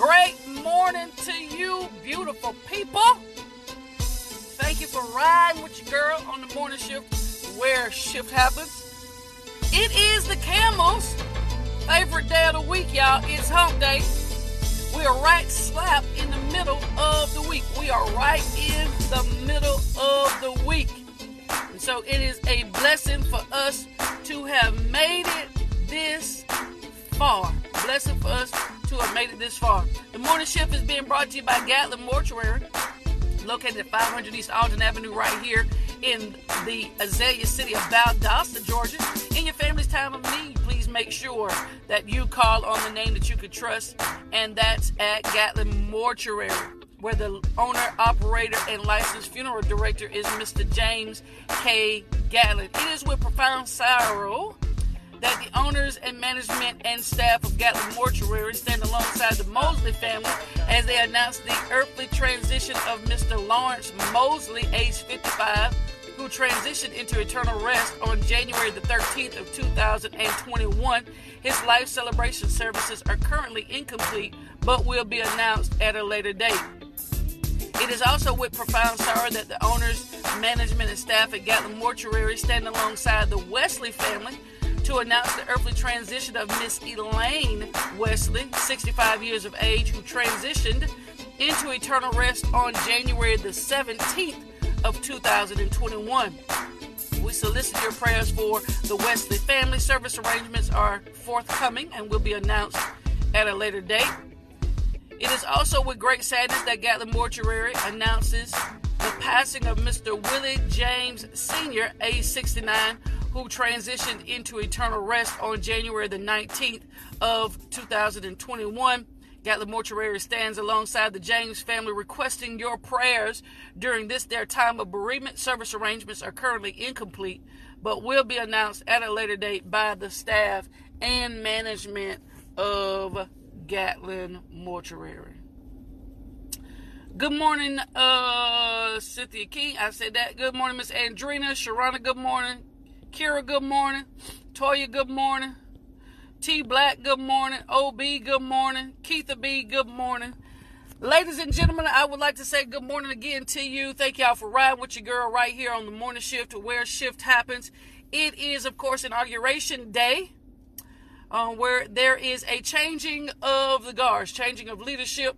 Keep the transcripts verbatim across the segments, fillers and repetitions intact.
Great morning to you, beautiful people. Thank you for riding with your girl on the morning shift where shift happens. It is the camel's favorite day of the week, y'all. It's hump day. We are right slap in the middle of the week. We are right in the middle of the week. And so it is a blessing for us to have made it this far. Blessing for us to have made it this far. The morning shift is being brought to you by Gatlin Mortuary, located at five hundred East Alden Avenue right here in the Azalea City of Valdosta, Georgia. In your family's time of need, please make sure that you call on the name that you could trust, and that's at Gatlin Mortuary, where the owner, operator, and licensed funeral director is Mister James K. Gatlin. It is with profound sorrow that the owners and management and staff of Gatlin Mortuary stand alongside the Mosley family as they announce the earthly transition of Mister Lawrence Mosley, age fifty-five, who transitioned into eternal rest on January the thirteenth of two thousand twenty-one. His life celebration services are currently incomplete, but will be announced at a later date. It is also with profound sorrow that the owners, management, and staff at Gatlin Mortuary stand alongside the Wesley family to announce the earthly transition of Miss Elaine Wesley, sixty-five years of age, who transitioned into eternal rest on January the seventeenth of two thousand twenty-one. We solicit your prayers for the Wesley family. Service arrangements are forthcoming and will be announced at a later date. It is also with great sadness that Gatlin Mortuary announces the passing of Mister Willie James Senior, age sixty-nine, who transitioned into eternal rest on January the nineteenth of two thousand twenty-one. Gatlin Mortuary stands alongside the James family, requesting your prayers during this their time of bereavement. Service arrangements are currently incomplete, but will be announced at a later date by the staff and management of Gatlin Mortuary. Good morning, uh, Cynthia King. I said that. Good morning, Miss Andrina. Sharona, good morning. Kira, good morning. Toya, good morning. T. Black, good morning. O B, good morning. Keitha B., good morning. Ladies and gentlemen, I would like to say good morning again to you. Thank y'all for riding with your girl right here on the morning shift, where shift happens. It is, of course, Inauguration Day, uh, where there is a changing of the guards, changing of leadership.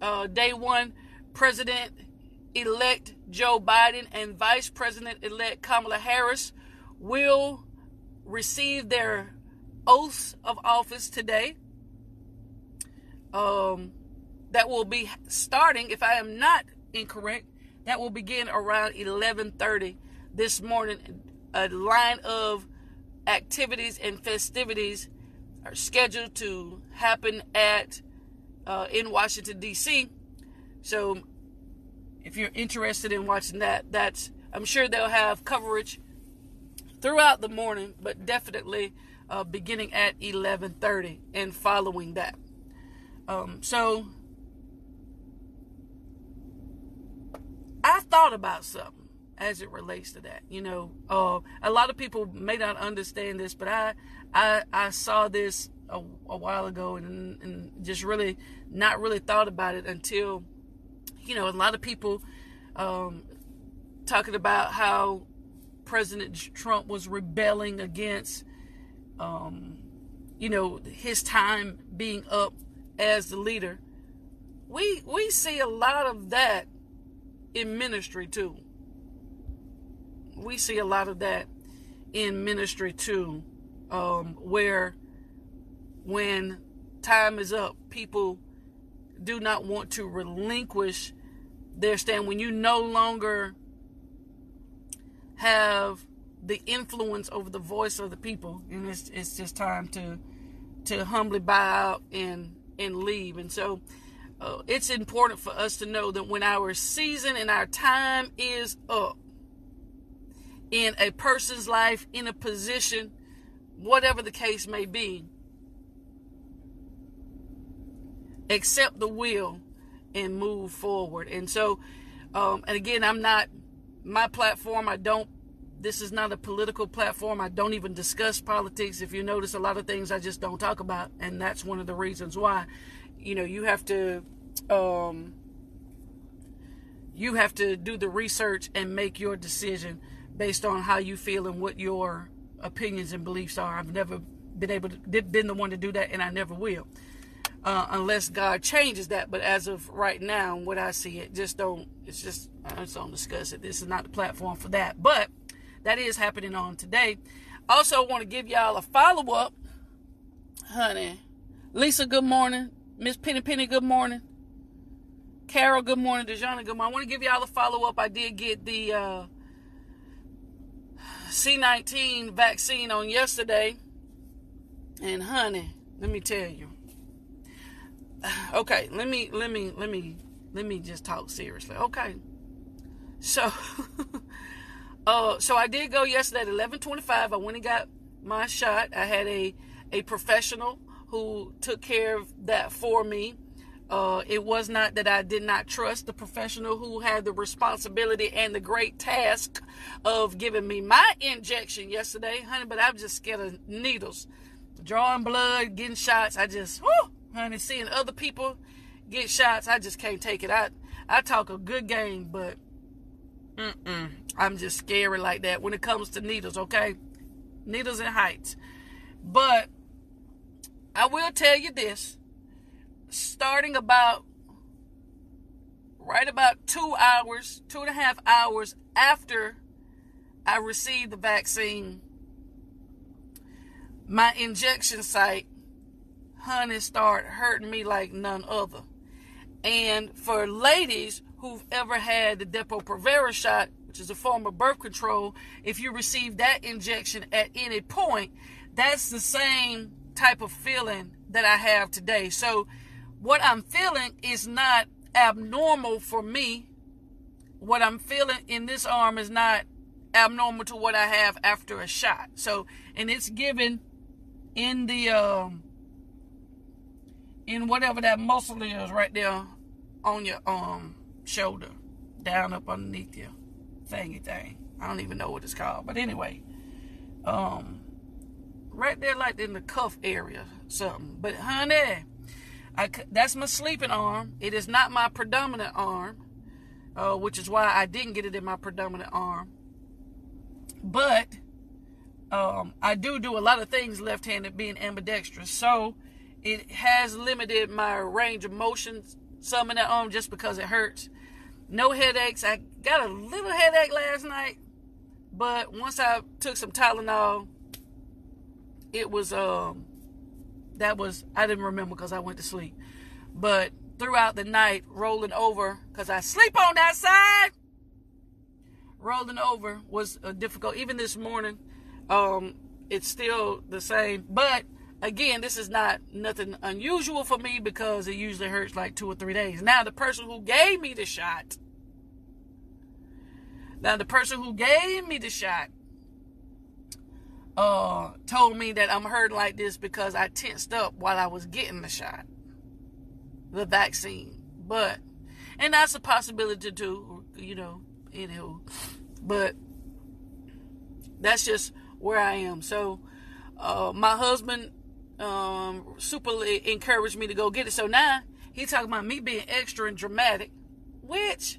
Uh, day one, President-elect Joe Biden and Vice President-elect Kamala Harris will receive their oaths of office today. Um, that will be starting, if I am not incorrect, that will begin around eleven thirty this morning. A line of activities and festivities are scheduled to happen at uh, in Washington, D C So if you're interested in watching that, that's, I'm sure they'll have coverage throughout the morning, but definitely uh, beginning at eleven thirty and following that. Um, so, I thought about something as it relates to that. You know, uh, a lot of people may not understand this, but I I, I saw this a, a while ago and, and just really not really thought about it until, you know, a lot of people um, talking about how President Trump was rebelling against, um, you know, his time being up as the leader. We we see a lot of that in ministry too. We see a lot of that in ministry too, um, where when time is up, people do not want to relinquish their stand. When you no longer have the influence over the voice of the people, and it's it's just time to to humbly bow out and and leave. And so uh, it's important for us to know that when our season and our time is up in a person's life, in a position, whatever the case may be, accept the will and move forward. And so um, and again, I'm not my platform, I don't, this is not a political platform. I don't even discuss politics. If you notice, a lot of things I just don't talk about, and that's one of the reasons why. you know, you have to, um, you have to do the research and make your decision based on how you feel and what your opinions and beliefs are. I've never been able to, been the one to do that, and I never will, uh, unless God changes that. But as of right now, what I see, it just don't, it's just, I just don't discuss it. This is not the platform for that, but that is happening on today. Also want to give y'all a follow-up, honey. Lisa, good morning. Miss Penny Penny, good morning. Carol, good morning. DeJana, good morning. I want to give y'all a follow-up. I did get the uh, C nineteen vaccine on yesterday. And honey, let me tell you. Okay, let me, let me, let me, let me just talk seriously. Okay. So, uh, so I did go yesterday at eleven twenty-five. I went and got my shot. I had a, a professional who took care of that for me. Uh, it was not that I did not trust the professional who had the responsibility and the great task of giving me my injection yesterday, honey, but I'm just scared of needles. Drawing blood, getting shots, I just, whew, honey, seeing other people get shots, I just can't take it. I, I talk a good game, but mm-mm, I'm just scary like that when it comes to needles, okay? Needles and heights. But I will tell you this. Starting about, right about two hours, two and a half hours after I received the vaccine, my injection site, honey, started hurting me like none other. And for ladies who've ever had the Depo-Provera shot, which is a form of birth control, if you receive that injection at any point, that's the same type of feeling that I have today. So what I'm feeling is not abnormal for me. What I'm feeling in this arm is not abnormal to what I have after a shot. So, and it's given in the, um, in whatever that muscle is right there on your um shoulder, down up underneath your thingy thing. I don't even know what it's called, but anyway, um, right there like in the cuff area, something. But honey, I, that's my sleeping arm. It is not my predominant arm, uh, which is why I didn't get it in my predominant arm. But um, I do do a lot of things left-handed, being ambidextrous. So it has limited my range of motion some in that arm just because it hurts. No headaches. I got a little headache last night, but once I took some Tylenol, it was... Um, That was, I didn't remember because I went to sleep. But throughout the night, rolling over, because I sleep on that side, rolling over was uh, difficult. Even this morning, um, it's still the same. But, again, this is not nothing unusual for me because it usually hurts like two or three days. Now, the person who gave me the shot, now the person who gave me the shot, Uh, told me that I'm hurting like this because I tensed up while I was getting the shot, the vaccine. But, and that's a possibility too, you know, anywho. But that's just where I am. So, uh, my husband um, super encouraged me to go get it. So now he talking about me being extra and dramatic, which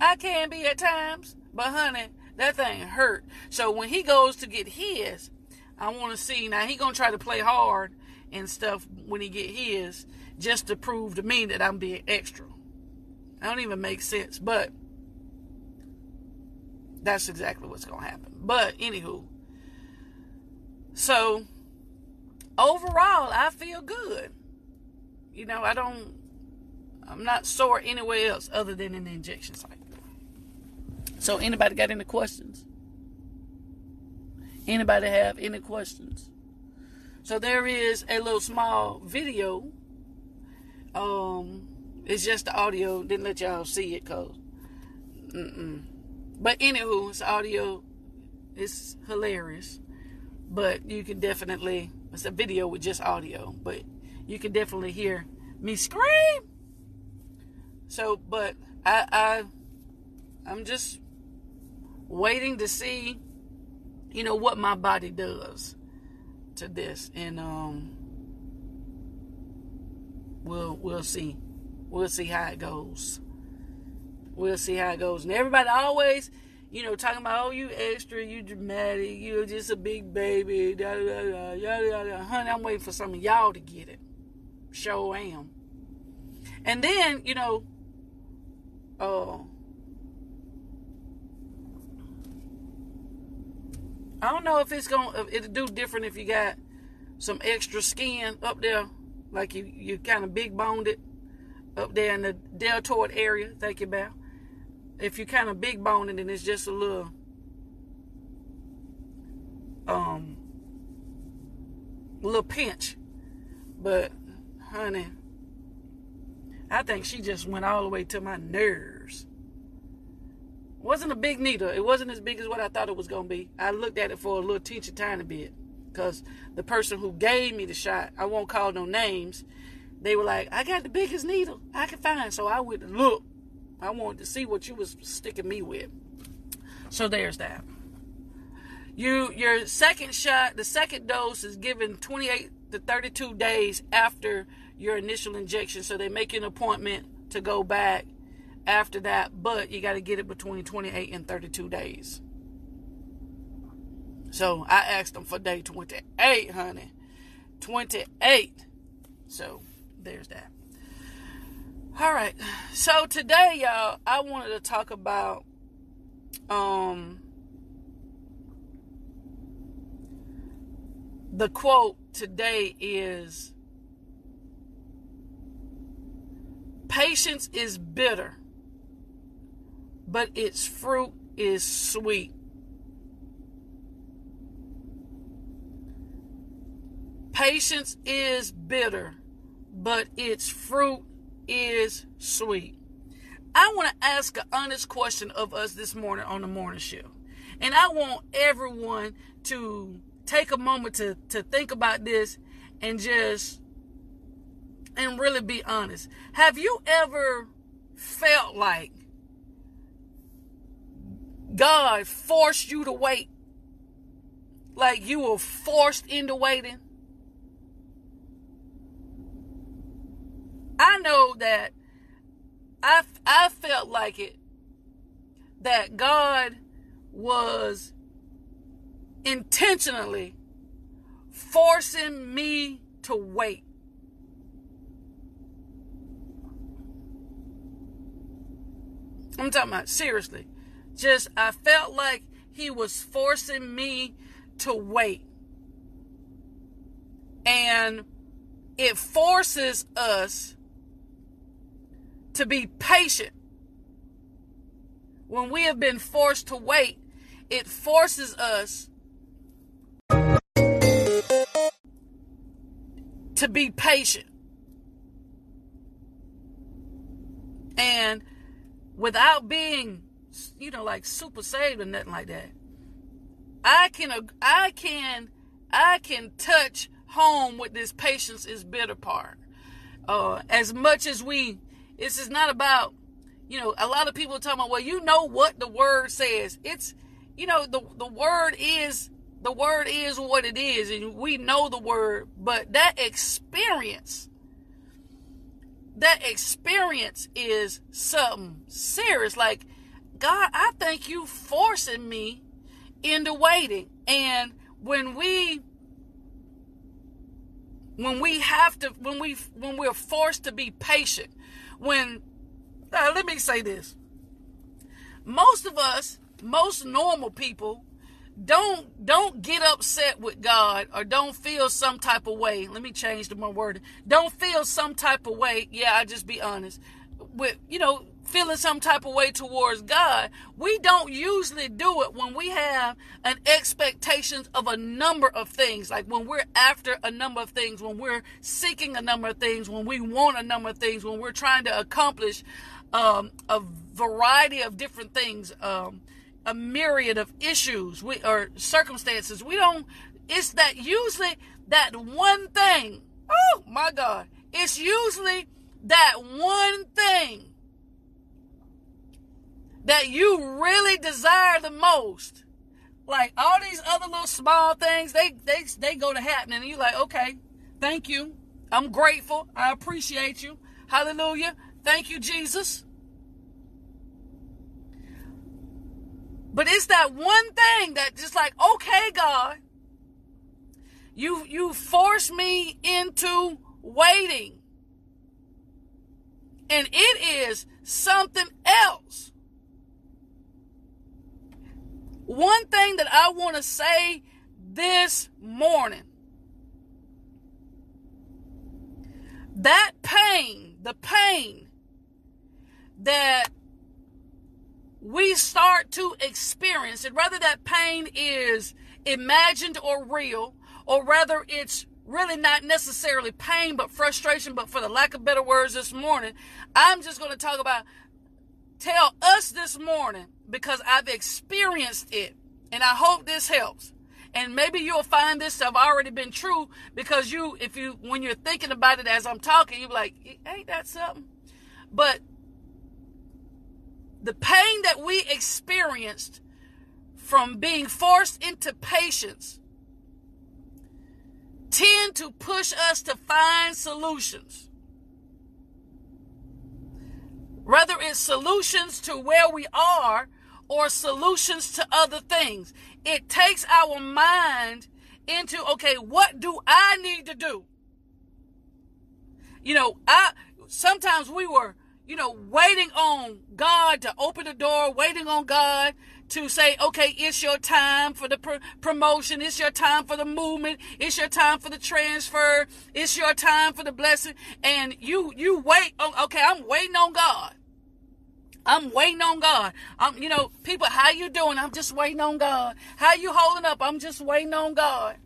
I can be at times. But honey, that thing hurt. So when he goes to get his, I want to see. Now, he going to try to play hard and stuff when he get his just to prove to me that I'm being extra. I don't even make sense, but that's exactly what's going to happen. But anywho, so overall, I feel good. You know, I don't, I'm not sore anywhere else other than in the injection site. So anybody got any questions? Anybody have any questions? So there is a little small video. Um, it's just the audio. Didn't let y'all see it because, mm-mm. But anywho, it's audio. It's hilarious. But you can definitely, it's a video with just audio. But you can definitely hear me scream. So, but I, I, I'm just... waiting to see, you know, what my body does to this. And um we'll we'll see. We'll see how it goes. We'll see how it goes. And everybody always, you know, talking about, oh, you extra, you dramatic, you're just a big baby, da da da da da. Honey, I'm waiting for some of y'all to get it. Sure am. And then, you know, uh, I don't know if it's gonna, it'll do different if you got some extra skin up there, like you, you kind of big boned it up there in the deltoid area. Thank you, Bao. If you kind of big boned it, and it's just a little, um, little pinch. But, honey, I think she just went all the way to my nerves. Wasn't a big needle. It wasn't as big as what I thought it was going to be. I looked at it for a little teensy tiny bit. Because the person who gave me the shot, I won't call no names, they were like, I got the biggest needle I could find. So I went and looked. I wanted to see what you was sticking me with. So there's that. You, your second shot, the second dose is given twenty-eight to thirty-two days after your initial injection. So they make an appointment to go back after that. But you got to get it between twenty-eight and thirty-two days. So I asked them for day twenty-eight, honey. twenty-eight. So there's that. All right. So today, y'all, I wanted to talk about um the quote today is, patience is bitter, but its fruit is sweet. Patience is bitter, but its fruit is sweet. I want to ask an honest question of us this morning on the morning shift. And I want everyone to take a moment to, to think about this and just, and really be honest. Have you ever felt like God forced you to wait? Like you were forced into waiting? I know that I, I felt like it, that God was intentionally forcing me to wait. I'm talking about seriously. Just, I felt like he was forcing me to wait. And it forces us to be patient. When we have been forced to wait, it forces us to be patient. And without being, you know, like super saved or nothing like that, I can, I can, I can touch home with this patience is bitter part. Uh, as much as we, this is not about, you know, a lot of people are talking about, well, you know what the word says. It's, you know, the, the word is, the word is what it is. And we know the word, but that experience, that experience is something serious. Like, God, I think you forcing me into waiting. And when we, when we have to, when we, when we're forced to be patient, When, uh, let me say this. Most of us, most normal people, don't don't get upset with God or don't feel some type of way. Let me change to my word. Don't feel some type of way. Yeah, I just be honest. With, you know, feeling some type of way towards God, we don't usually do it when we have an expectation of a number of things, like when we're after a number of things, when we're seeking a number of things, when we want a number of things, when we're trying to accomplish um, a variety of different things, um, a myriad of issues we, or circumstances. We don't, it's that usually that one thing. Oh my God. It's usually that one thing that you really desire the most. Like all these other little small things, they they they go to happening, and you're like, okay, thank you, I'm grateful. I appreciate you. Hallelujah. Thank you, Jesus. But it's that one thing that just like, okay, God, you, you forced me into waiting. And it is something else. One thing that I want to say this morning. That pain, the pain that we start to experience, and whether that pain is imagined or real, or whether it's really not necessarily pain but frustration, but for the lack of better words this morning, I'm just going to talk about, tell us this morning, because I've experienced it, and I hope this helps. And maybe you'll find this have already been true, because you, if you, when you're thinking about it as I'm talking, you're like, ain't that something? But the pain that we experienced from being forced into patience tend to push us to find solutions. Whether it's solutions to where we are or solutions to other things. It takes our mind into, okay, what do I need to do? You know, I sometimes we were, you know, waiting on God to open the door, waiting on God to say, okay, it's your time for the pr- promotion. It's your time for the movement. It's your time for the transfer. It's your time for the blessing. And you, you wait. On, okay, I'm waiting on God. I'm waiting on God. I'm, you know, people, how you doing? I'm just waiting on God. How you holding up? I'm just waiting on God.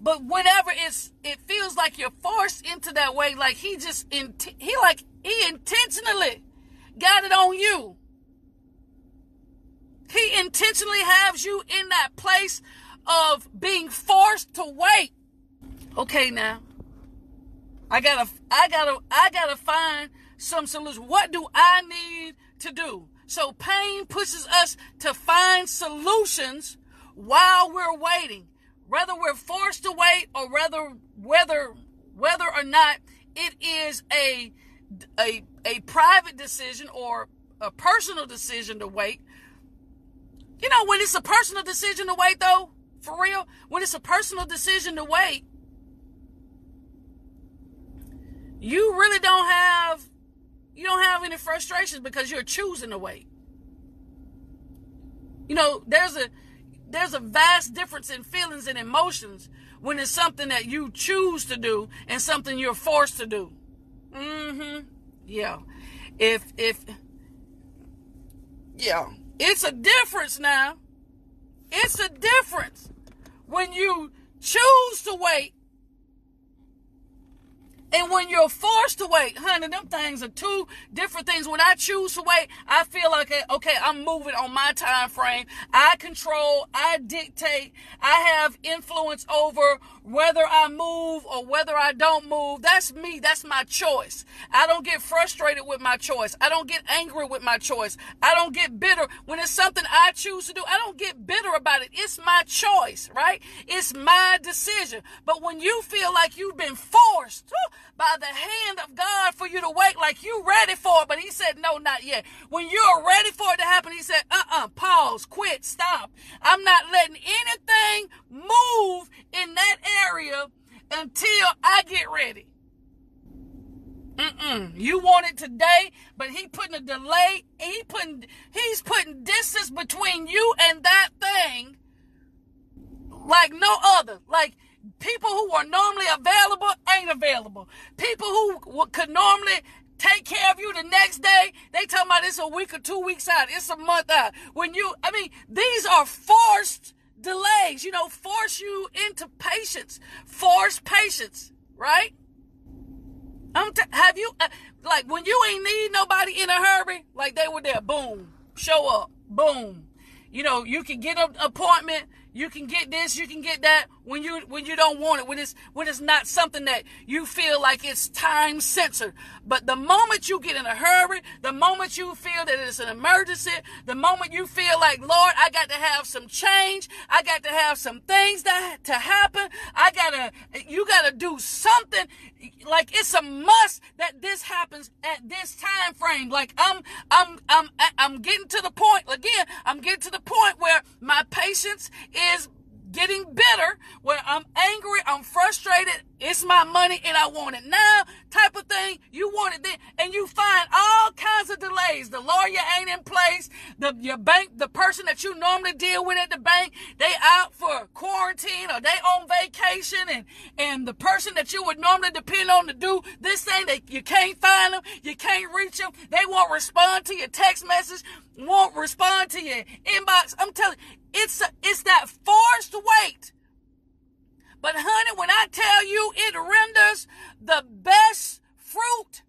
But whenever it's, it feels like you're forced into that way, like he just, in, he like, he intentionally got it on you. He intentionally has you in that place of being forced to wait. Okay, now I gotta, I gotta, I gotta find some solution. What do I need to do? So pain pushes us to find solutions while we're waiting, whether we're forced to wait or whether, whether, whether or not it is a, a, a private decision or a personal decision to wait. You know, when it's a personal decision to wait though, for real, when it's a personal decision to wait, you really don't have, you don't have any frustrations because you're choosing to wait. You know, there's a, there's a vast difference in feelings and emotions when it's something that you choose to do and something you're forced to do. Mm-hmm. Yeah. If, if, yeah. It's a difference now. It's a difference when you choose to wait and when you're forced to wait. Honey, them things are two different things. When I choose to wait, I feel like, okay, I'm moving on my time frame. I control, I dictate, I have influence over whether I move or whether I don't move. That's me. That's my choice. I don't get frustrated with my choice. I don't get angry with my choice. I don't get bitter. When it's something I choose to do, I don't get bitter about it. It's my choice, right? It's my decision. But when you feel like you've been forced by the hand of God for you to wait, like you ready for it, but he said, no, not yet. When you're ready for it to happen, he said, uh-uh, pause, quit, stop. I'm not letting anything move in that area until I get ready. Mm-mm. You want it today, but he putting a delay, he putting, he's putting distance between you and that thing like no other, like people who are normally available ain't available. People who could normally take care of you the next day, they talking about it's a week or two weeks out. It's a month out. When you, I mean, these are forced delays, you know, force you into patience, force patience, right? I'm t- have you, uh, like when you ain't need nobody in a hurry, like they were there, boom, show up, boom. You know, you can get an appointment, You can get this, you can get that when you when you don't want it, when it's when it's not something that you feel like it's time censored. But the moment you get in a hurry, the moment you feel that it's an emergency, the moment you feel like, Lord, I got to have some change, I got to have some things that to happen, I gotta you gotta do something. Like it's a must that this happens at this time frame. Like I'm I'm I'm I'm getting to the point again, I'm getting to the point where my patience is getting bitter, where I'm angry, I'm frustrated, it's my money and I want it now type of thing. You want it then, and you find all kinds of delays. The lawyer ain't in place, the your bank, the person that you normally deal with at the bank, they out for quarantine or they on vacation, and, and the person that you would normally depend on to do this thing, they, you can't find them, you can't reach them, they won't respond to your text message, won't respond to your inbox. I'm telling you, It's a, it's that forced wait. But honey, when I tell you it renders the best fruit,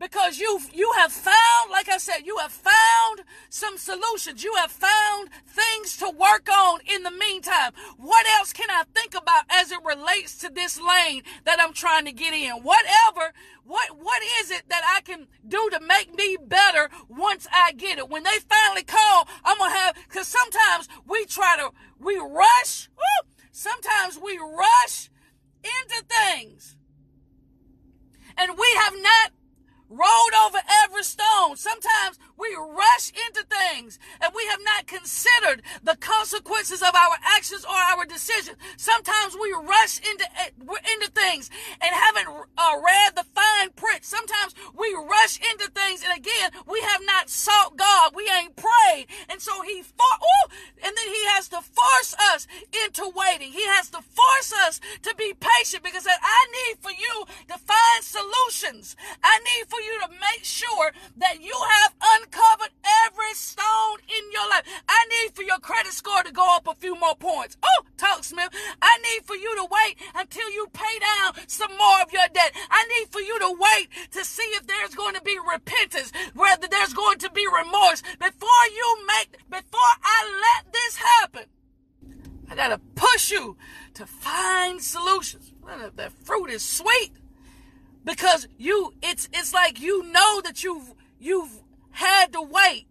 because you you have found, like I said, you have found some solutions. You have found things to work on in the meantime. What else can I think about as it relates to this lane that I'm trying to get in? Whatever, what what is it that I can do to make me better once I get it? When they finally call, I'm going to have, because sometimes we try to, we rush, woo, sometimes we rush into things. And we have not rolled over every stone. Sometimes we rush into things and we have not considered the consequences of our actions or our decisions. Sometimes we rush into into things and haven't uh, read the fine print. Sometimes we rush into things, and again, we have not sought God. We ain't prayed, and so He for ooh, and then He has to force us into waiting. He has to force us to be patient, because I need for you to find solutions. I need for you to make sure that you have uncovered every stone in your life. I need for your credit score to go up a few more points. Oh, talk, Smith. I need for you to wait until you pay down some more of your debt. I need for you to wait to see if there's going to be repentance, whether there's going to be remorse. Before you make, before I let this happen, I got to push you to find solutions. That fruit is sweet, because you, it's, it's like, you know that you've, you've, had to wait.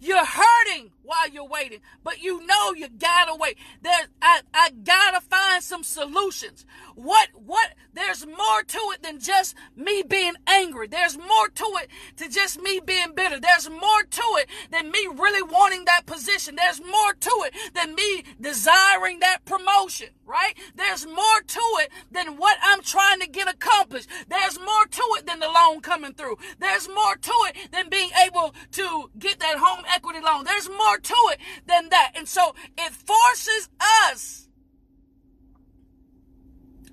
You're hurting while you're waiting, but you know you gotta wait. There, I, I gotta find some solutions. What, what, there's more to it than just me being angry. There's more to it than just me being bitter. There's more to it than me really wanting that position. There's more to it than me desiring that promotion, right? There's more to it than what I'm trying to get accomplished. There's more to it than the loan coming through. There's more to it than being able to get that home equity loan. There's more to it than that. And so it forces us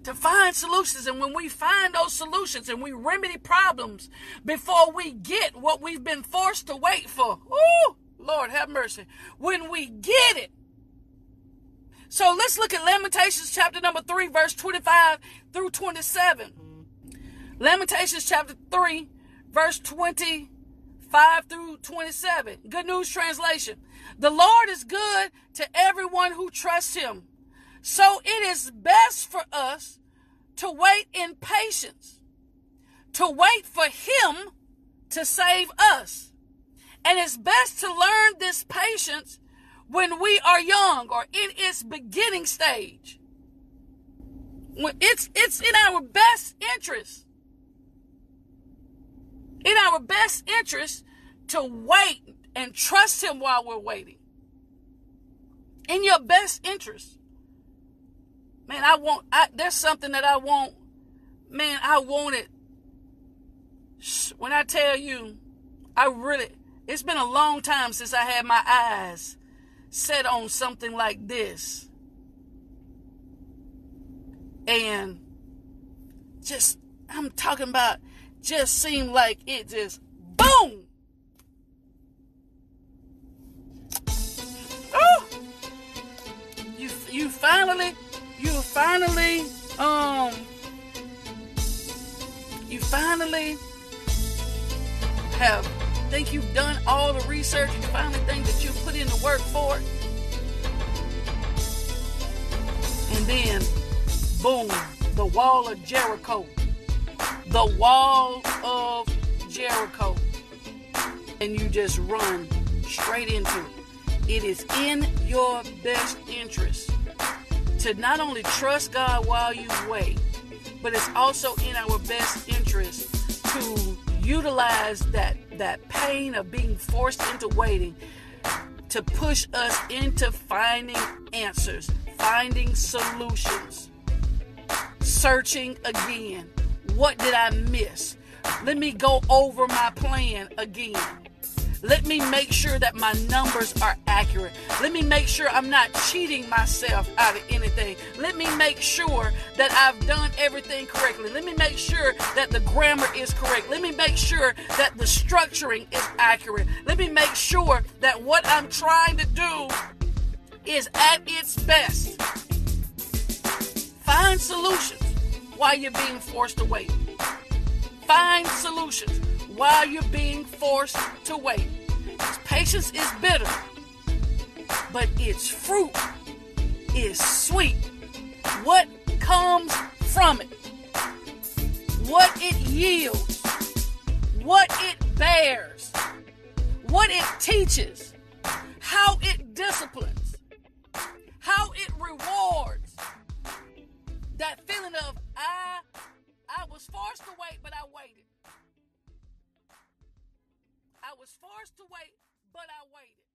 to find solutions. And when we find those solutions and we remedy problems before we get what we've been forced to wait for, ooh, Lord have mercy, when we get it. So let's look at Lamentations chapter number three, verse twenty-five through twenty-seven. Lamentations chapter three, verse twenty-five. five through twenty-seven. Good News Translation. The Lord is good to everyone who trusts Him. So it is best for us to wait in patience, to wait for Him to save us. And it's best to learn this patience when we are young, or in its beginning stage. When it's, it's in our best interest. In our best interest to wait and trust Him while we're waiting. In your best interest. Man, I want, I, there's something that I want. Man, I want it. When I tell you, I really, it's been a long time since I had my eyes set on something like this. And just, I'm talking about, just seemed like it just boom. Oh, you you finally you finally um you finally have think you've done all the research. You finally think that you put in the work for it. then, boom, the wall of Jericho. The wall of Jericho. And you just run straight into it. It is in your best interest to not only trust God while you wait, but it's also in our best interest to utilize that, that pain of being forced into waiting to push us into finding answers, finding solutions, searching again. What did I miss? Let me go over my plan again. Let me make sure that my numbers are accurate. Let me make sure I'm not cheating myself out of anything. Let me make sure that I've done everything correctly. Let me make sure that the grammar is correct. Let me make sure that the structuring is accurate. Let me make sure that what I'm trying to do is at its best. Find solutions while you're being forced to wait. Find solutions while you're being forced to wait. Patience is bitter, but its fruit is sweet. What comes from it, what it yields, what it bears, what it teaches, how it disciplines, how it rewards. That feeling of, I, I was forced to wait, but I waited. I was forced to wait, but I waited.